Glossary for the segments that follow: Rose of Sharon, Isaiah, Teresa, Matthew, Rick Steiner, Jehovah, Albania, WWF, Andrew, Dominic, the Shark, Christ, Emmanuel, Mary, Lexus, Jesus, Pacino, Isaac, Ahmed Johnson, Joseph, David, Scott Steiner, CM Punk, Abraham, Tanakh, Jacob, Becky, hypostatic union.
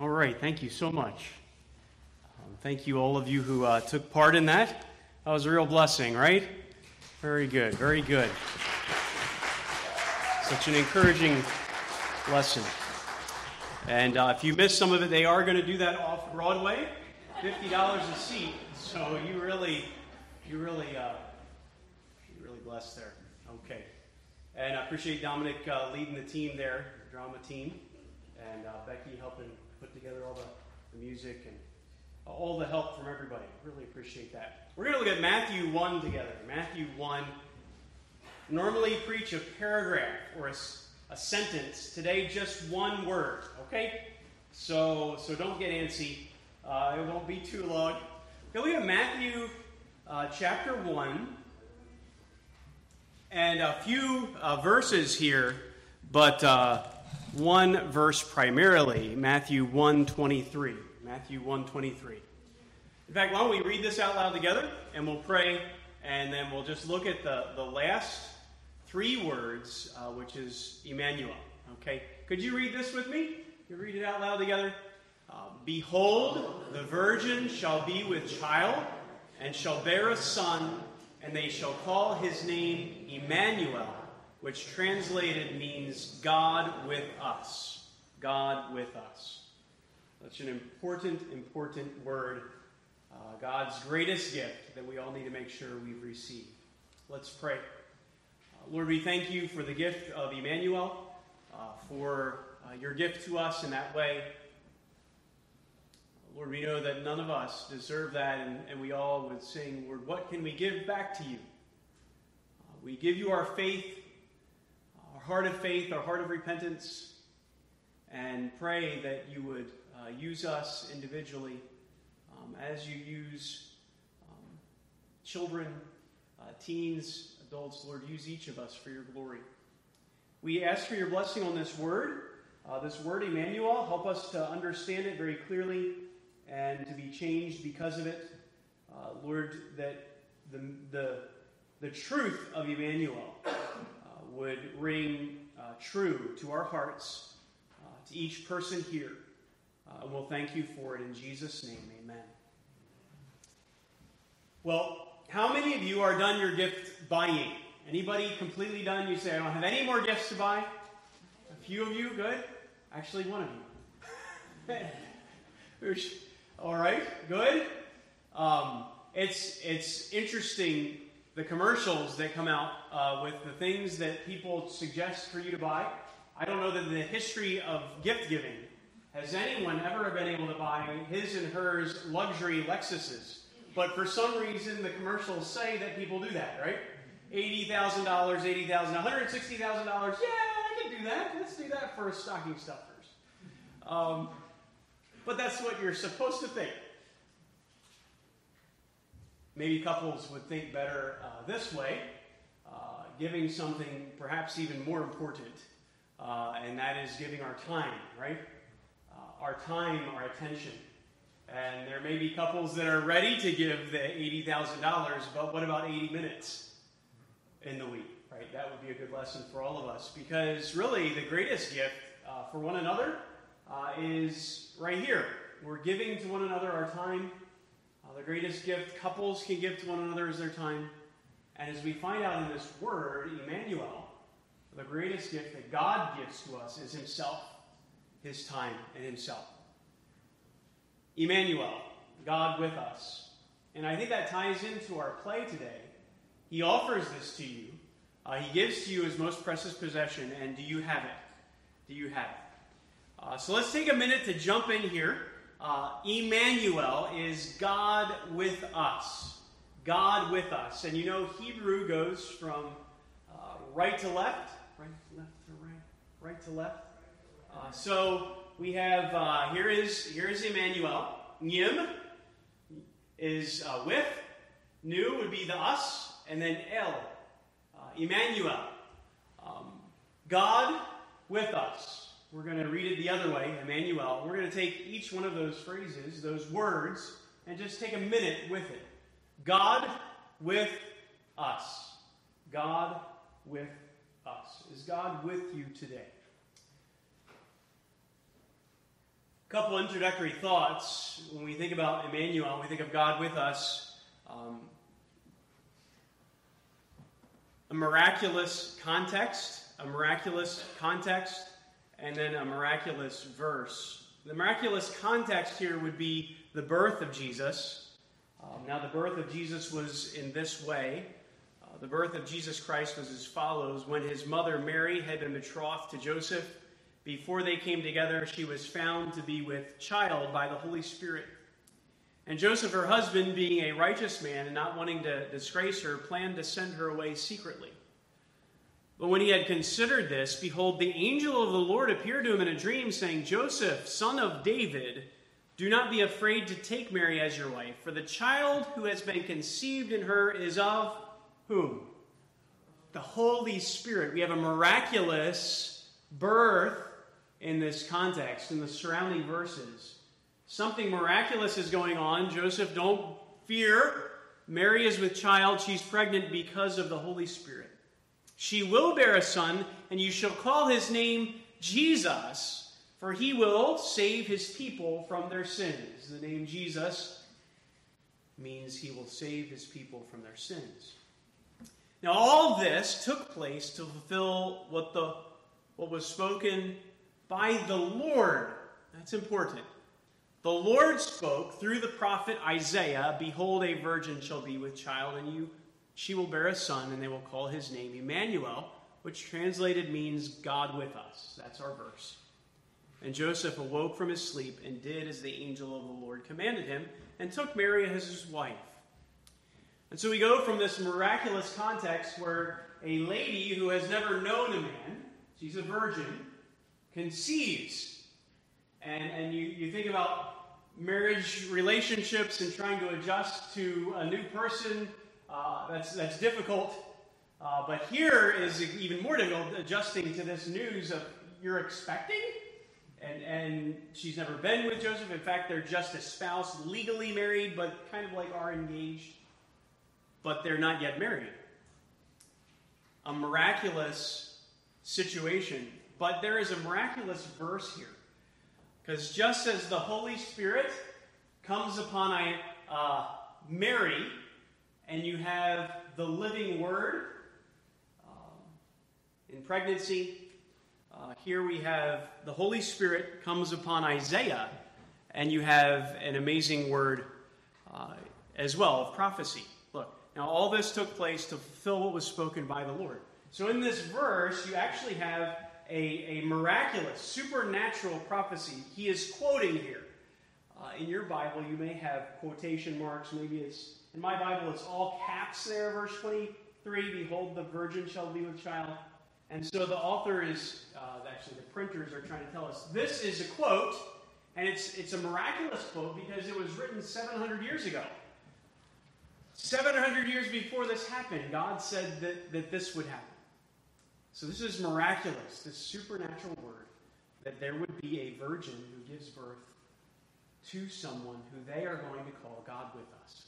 All right, thank you so much. Thank you all of you who took part in that. That was a real blessing, right? Very good, very good. Such an encouraging lesson. And if you missed some of it, they are going to do that off Broadway, $50 a seat. So you really blessed there. Okay. And I appreciate Dominic leading the team there, the drama team, and Becky helping put together all the music and all the help from everybody. Really appreciate that. We're going to look at Matthew 1 together. Matthew 1. Normally preach a paragraph or a sentence. Today, just one word, okay? So don't get antsy. It won't be too long. Okay, we have Matthew chapter 1. And a few verses here, but one verse primarily, Matthew 1:23. Matthew 1:23. In fact, why don't we read this out loud together, and we'll pray, and then we'll just look at the last three words, which is Emmanuel. Okay? Could you read this with me? You read it out loud together. Behold, the virgin shall be with child, and shall bear a son, and they shall call his name Emmanuel, which translated means God with us. God with us. That's an important, important word. God's greatest gift that we all need to make sure we've received. Let's pray. Lord, we thank you for the gift of Emmanuel, for your gift to us in that way. Lord, we know that none of us deserve that, and we all would sing, Lord, what can we give back to you? We give you our faith, our heart of faith, our heart of repentance, and pray that you would use us individually as you use children, teens, adults. Lord, use each of us for your glory. We ask for your blessing on this word, Emmanuel. Help us to understand it very clearly and to be changed because of it. Lord, that the truth of Emmanuel would ring true to our hearts, to each person here. We'll thank you for it in Jesus' name, amen. Well, how many of you are done your gift buying? Anybody completely done? You say, I don't have any more gifts to buy? A few of you, good. Actually, one of you. All right, good. It's interesting, the commercials that come out with the things that people suggest for you to buy. I don't know that the history of gift giving has anyone ever been able to buy his and hers luxury Lexuses. But for some reason, the commercials say that people do that, right? $80,000, $80,000, $160,000. Yeah, I can do that. Let's do that for stocking stuffers. But that's what you're supposed to think. Maybe couples would think better this way, giving something perhaps even more important, and that is giving our time, right? Our time, our attention. And there may be couples that are ready to give the $80,000, but what about 80 minutes in the week, right? That would be a good lesson for all of us, because really the greatest gift for one another is right here. We're giving to one another our time. The greatest gift couples can give to one another is their time. And as we find out in this word, Emmanuel, the greatest gift that God gives to us is himself, his time, and himself. Emmanuel, God with us. And I think that ties into our play today. He offers this to you. He gives to you his most precious possession, and do you have it? Do you have it? So let's take a minute to jump in here. Emmanuel is God with us. God with us. And you know Hebrew goes from right to left. Right, left to right. Right to left. So we have, here is Emmanuel. Yim is with. Nu would be the us. And then El. Emmanuel. God with us. We're going to read it the other way, Emmanuel. We're going to take each one of those phrases, those words, and just take a minute with it. God with us. God with us. Is God with you today? Couple introductory thoughts. When we think about Emmanuel, we think of God with us. A miraculous context, and then a miraculous verse. The miraculous context here would be the birth of Jesus. Now, the birth of Jesus was in this way. The birth of Jesus Christ was as follows. When his mother Mary had been betrothed to Joseph, before they came together, she was found to be with child by the Holy Spirit. And Joseph, her husband, being a righteous man and not wanting to disgrace her, planned to send her away secretly. But when he had considered this, behold, the angel of the Lord appeared to him in a dream, saying, Joseph, son of David, do not be afraid to take Mary as your wife, for the child who has been conceived in her is of whom? The Holy Spirit. We have a miraculous birth in this context, in the surrounding verses. Something miraculous is going on. Joseph, don't fear. Mary is with child. She's pregnant because of the Holy Spirit. She will bear a son, and you shall call his name Jesus, for he will save his people from their sins. The name Jesus means he will save his people from their sins. Now, all this took place to fulfill what was spoken by the Lord. That's important. The Lord spoke through the prophet Isaiah, behold, a virgin shall be with child, and she will bear a son, and they will call his name Emmanuel, which translated means God with us. That's our verse. And Joseph awoke from his sleep and did as the angel of the Lord commanded him, and took Mary as his wife. And so we go from this miraculous context where a lady who has never known a man, she's a virgin, conceives. And you think about marriage relationships and trying to adjust to a new person. That's difficult, but here is even more difficult, adjusting to this news of you're expecting, and she's never been with Joseph. In fact, they're just espoused, legally married, but kind of like are engaged, but they're not yet married. A miraculous situation, but there is a miraculous verse here, because just as the Holy Spirit comes upon Mary, and you have the living word in pregnancy. Here we have the Holy Spirit comes upon Isaiah, and you have an amazing word as well of prophecy. Look, now all this took place to fulfill what was spoken by the Lord. So in this verse, you actually have a miraculous, supernatural prophecy. He is quoting here. In your Bible, you may have quotation marks. Maybe it's in my Bible, it's all caps there, verse 23, behold, the virgin shall be with child. And so the author is, actually the printers are trying to tell us, this is a quote, and it's a miraculous quote because it was written 700 years ago. 700 years before this happened, God said that this would happen. So this is miraculous, this supernatural word, that there would be a virgin who gives birth to someone who they are going to call God with us.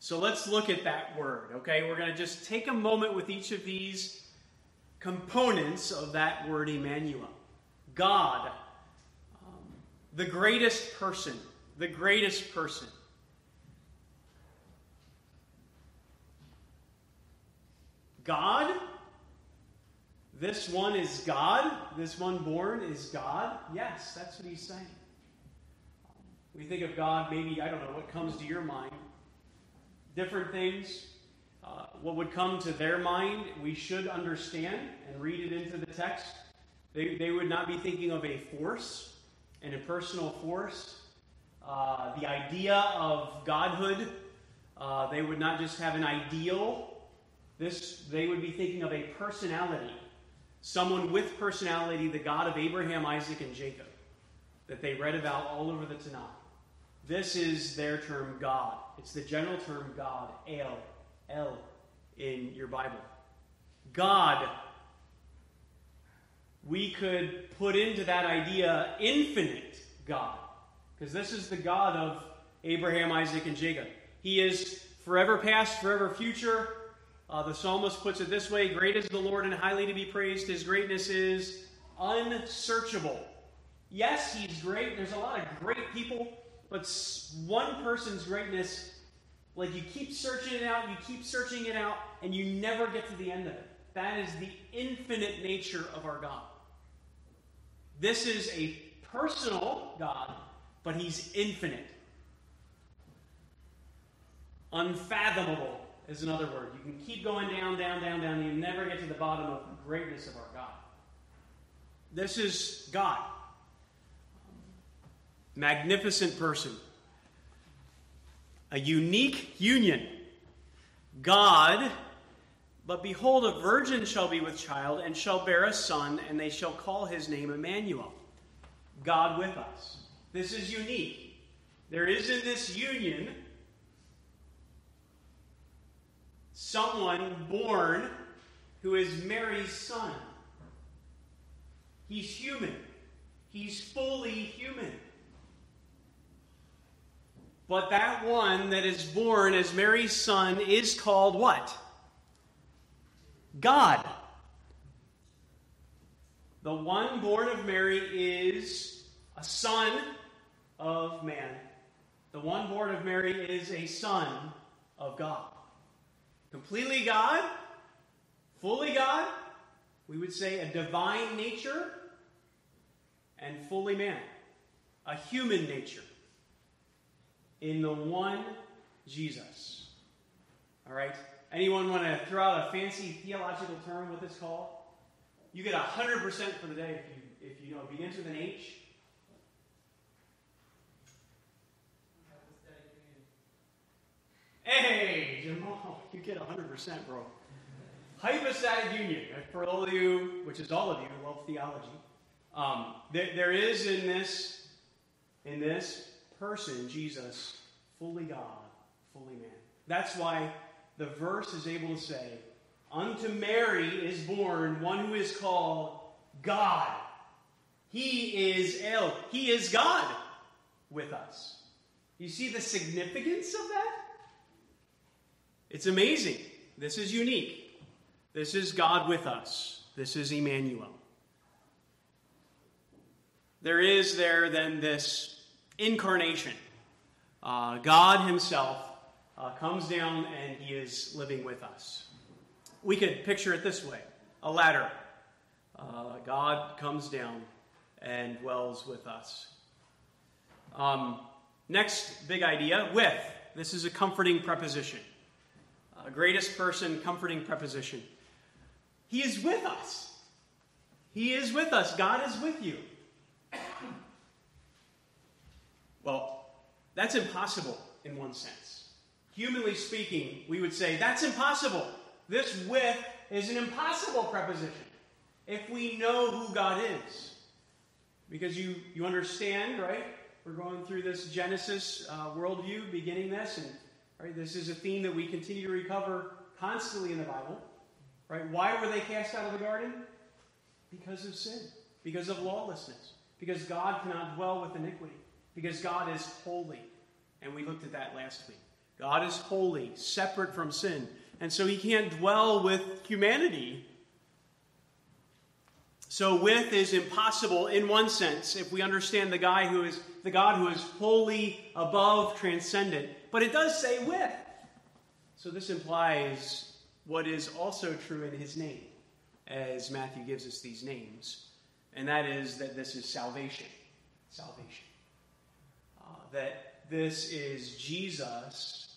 So let's look at that word, okay? We're going to just take a moment with each of these components of that word Emmanuel. God, the greatest person, God, this one is God, this one born is God. Yes, that's what he's saying. We think of God, maybe, I don't know, what comes to your mind? Different things, what would come to their mind, we should understand and read it into the text. They would not be thinking of a force, an impersonal force, the idea of godhood. They would not just have an ideal. They would be thinking of a personality, someone with personality, the God of Abraham, Isaac, and Jacob, that they read about all over the Tanakh. This is their term, God. It's the general term, God, El, in your Bible. God, we could put into that idea infinite God, because this is the God of Abraham, Isaac, and Jacob. He is forever past, forever future. The psalmist puts it this way, great is the Lord and highly to be praised. His greatness is unsearchable. Yes, he's great. There's a lot of great people, but one person's greatness, like you keep searching it out, and you never get to the end of it. That is the infinite nature of our God. This is a personal God, but he's infinite. Unfathomable is another word. You can keep going down, and you never get to the bottom of the greatness of our God. This is God. Magnificent person. A unique union. God, but behold, a virgin shall be with child and shall bear a son, and they shall call his name Emmanuel. God with us. This is unique. There is in this union someone born who is Mary's son. He's human. He's fully human. But that one that is born as Mary's son is called what? God. The one born of Mary is a son of man. The one born of Mary is a son of God. Completely God, fully God, we would say a divine nature, and fully man, a human nature, in the one Jesus. All right? Anyone want to throw out a fancy theological term with this call? You get 100% for the day if you know. It begins with an H. Hey, Jamal, you get 100%, bro. Hypostatic union, for all of you, which is all of you, who love theology. There is in this person, Jesus, fully God, fully man. That's why the verse is able to say, unto Mary is born one who is called God. He is El. He is God with us. You see the significance of that? It's amazing. This is unique. This is God with us. This is Emmanuel. There is then this incarnation. God himself comes down and he is living with us. We could picture it this way, a ladder. God comes down and dwells with us. Next big idea, with. This is a comforting preposition. Greatest person, comforting preposition. He is with us. He is with us. God is with you. Well, that's impossible in one sense. Humanly speaking, we would say, that's impossible. This with is an impossible preposition. If we know who God is. Because you understand, right? We're going through this Genesis worldview, beginning this. And right, this is a theme that we continue to recover constantly in the Bible. Right? Why were they cast out of the garden? Because of sin. Because of lawlessness. Because God cannot dwell with iniquity. Because God is holy. And we looked at that last week. God is holy, separate from sin. And so he can't dwell with humanity. So with is impossible in one sense if we understand the God who is holy, above, transcendent. But it does say with. So this implies what is also true in his name, as Matthew gives us these names. And that is that this is salvation. Salvation. That this is Jesus,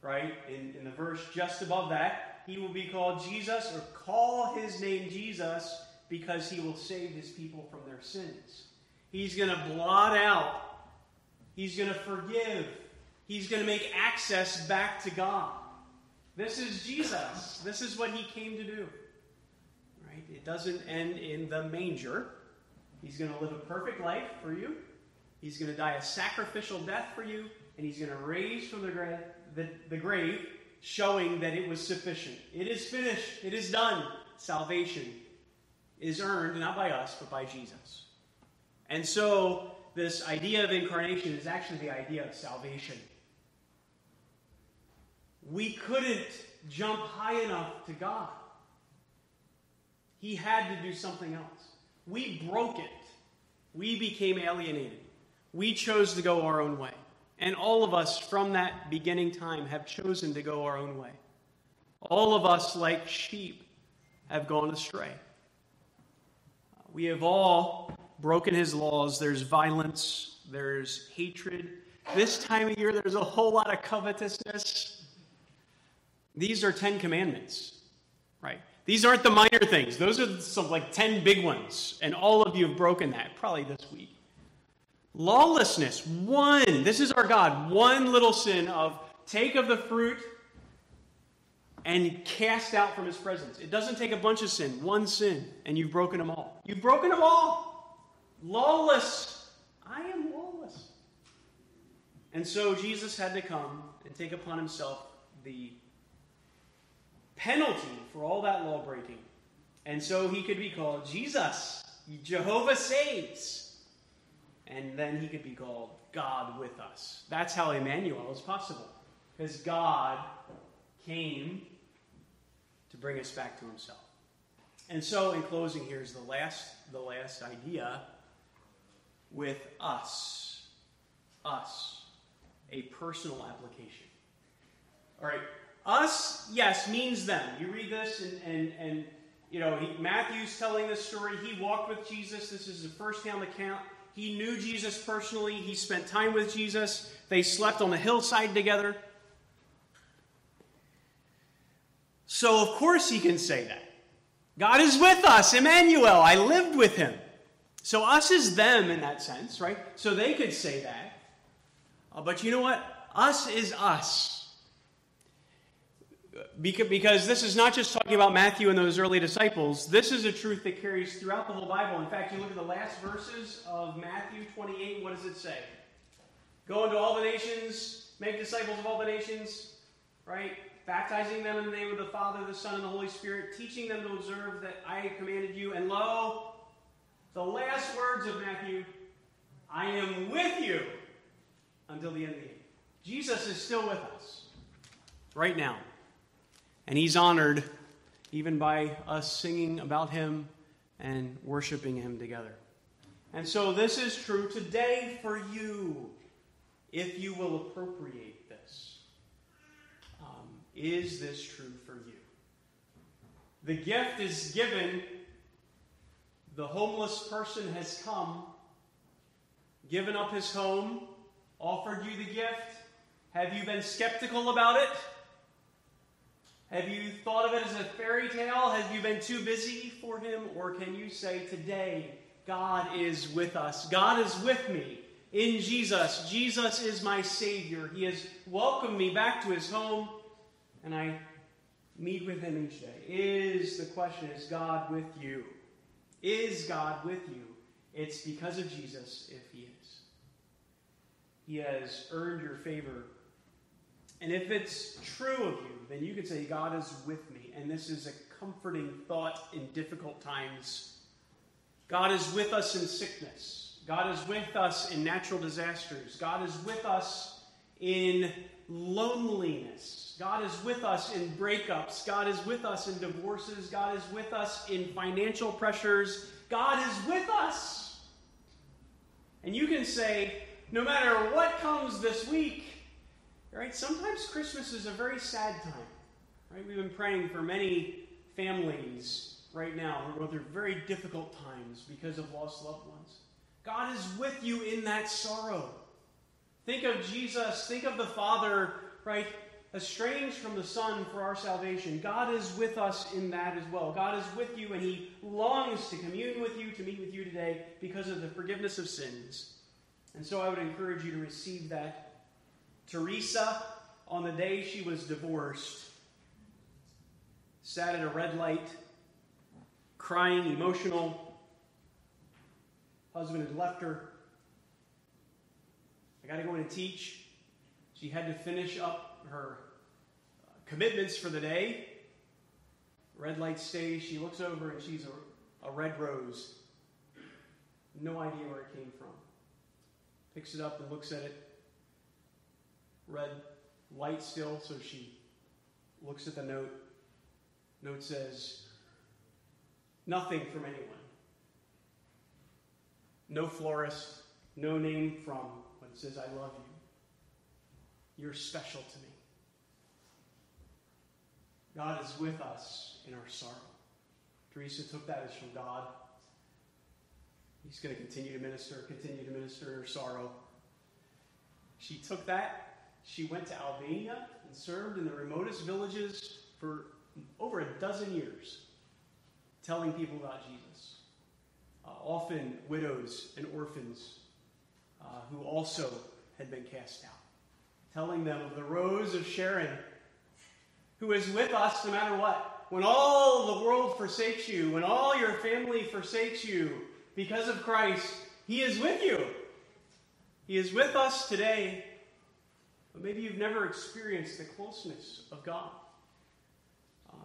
right? In the verse just above that, he will be called Jesus, or call his name Jesus, because he will save his people from their sins. He's going to blot out. He's going to forgive. He's going to make access back to God. This is Jesus. This is what he came to do. Right? It doesn't end in the manger. He's going to live a perfect life for you. He's going to die a sacrificial death for you, and he's going to raise from the grave, showing that it was sufficient. It is finished. It is done. Salvation is earned, not by us, but by Jesus. And so, this idea of incarnation is actually the idea of salvation. We couldn't jump high enough to God. He had to do something else. We broke it. We became alienated. We chose to go our own way. And all of us from that beginning time have chosen to go our own way. All of us, like sheep, have gone astray. We have all broken his laws. There's violence. There's hatred. This time of year, there's a whole lot of covetousness. These are 10 commandments, right? These aren't the minor things. Those are some, 10 big ones, and all of you have broken that, probably this week. Lawlessness, one. This is our God. One little sin of take of the fruit and cast out from his presence. It doesn't take a bunch of sin. One sin, and you've broken them all. You've broken them all. Lawless. I am lawless. And so Jesus had to come and take upon himself the penalty for all that law breaking. And so he could be called Jesus, Jehovah saves. And then he could be called God with us. That's how Emmanuel is possible. Because God came to bring us back to himself. And so in closing, here's the last idea with us. Us. A personal application. All right. Us, yes, means them. You read this and Matthew's telling this story. He walked with Jesus. This is the first-hand account. He knew Jesus personally. He spent time with Jesus. They slept on the hillside together. So, of course, he can say that. God is with us, Emmanuel. I lived with him. So us is them in that sense, right? So they could say that. But you know what? Us is us. Because this is not just talking about Matthew and those early disciples. This is a truth that carries throughout the whole Bible. In fact, you look at the last verses of Matthew 28, what does it say? Go into all the nations, make disciples of all the nations, right? Baptizing them in the name of the Father, the Son, and the Holy Spirit, teaching them to observe that I commanded you. And lo, the last words of Matthew, I am with you until the end of the age. Jesus is still with us right now. And he's honored even by us singing about him and worshiping him together. And so this is true today for you, if you will appropriate this. Is this true for you? The gift is given. The homeless person has come, given up his home, offered you the gift. Have you been skeptical about it? Have you thought of it as a fairy tale? Have you been too busy for him? Or can you say today, God is with us. God is with me in Jesus. Jesus is my Savior. He has welcomed me back to his home, and I meet with him each day. Is the question, is God with you? Is God with you? It's because of Jesus if he is. He has earned your favor. And if it's true of you, then you can say, God is with me. And this is a comforting thought in difficult times. God is with us in sickness. God is with us in natural disasters. God is with us in loneliness. God is with us in breakups. God is with us in divorces. God is with us in financial pressures. God is with us. And you can say, no matter what comes this week, right? Sometimes Christmas is a very sad time. Right? We've been praying for many families right now who are going through very difficult times because of lost loved ones. God is with you in that sorrow. Think of Jesus. Think of the Father, right? Estranged from the Son for our salvation. God is with us in that as well. God is with you, and he longs to commune with you, to meet with you today because of the forgiveness of sins. And so I would encourage you to receive that. Teresa, on the day she was divorced, sat at a red light, crying, emotional. Husband had left her. I got to go in and teach. She had to finish up her commitments for the day. Red light stays. She looks over and she's a red rose. No idea where it came from. Picks it up and looks at it. Red light still, so she looks at the note. Note says, nothing from anyone. no florist, no name from, when it says, I love you. You're special to me. God is with us in our sorrow. Teresa took that as from God. He's going to continue to minister in her sorrow. She took that. She went to Albania and served in the remotest villages for over 12 years, telling people about Jesus. Often widows and orphans who also had been cast out, telling them of the Rose of Sharon, who is with us no matter what. When all the world forsakes you, when all your family forsakes you, because of Christ, he is with you. He is with us today. But maybe you've never experienced the closeness of God.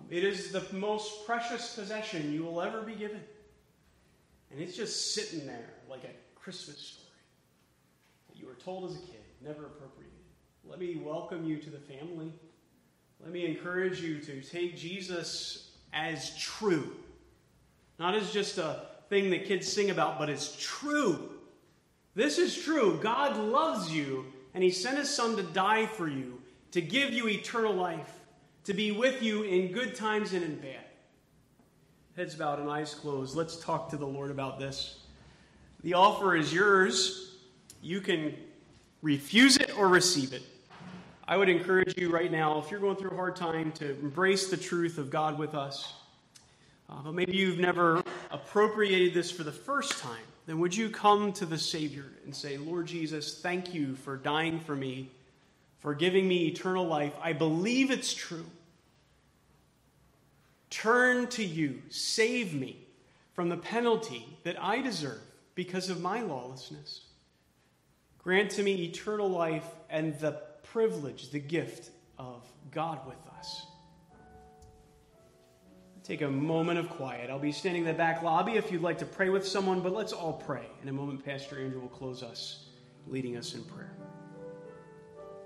It is the most precious possession you will ever be given. And it's just sitting there like a Christmas story that you were told as a kid, never appropriated. Let me welcome you to the family. Let me encourage you to take Jesus as true. Not as just a thing that kids sing about, but as true. This is true. God loves you, and he sent his son to die for you, to give you eternal life, to be with you in good times and in bad. Heads bowed and eyes closed. Let's talk to the Lord about this. The offer is yours. You can refuse it or receive it. I would encourage you right now, if you're going through a hard time, to embrace the truth of God with us. But maybe you've never appropriated this for the first time. Then would you come to the Savior and say, Lord Jesus, thank you for dying for me, for giving me eternal life. I believe it's true. Turn to you. Save me from the penalty that I deserve because of my lawlessness. Grant to me eternal life and the privilege, the gift of God with us. Take a moment of quiet. I'll be standing in the back lobby if you'd like to pray with someone, but let's all pray. In a moment, Pastor Andrew will close us, leading us in prayer.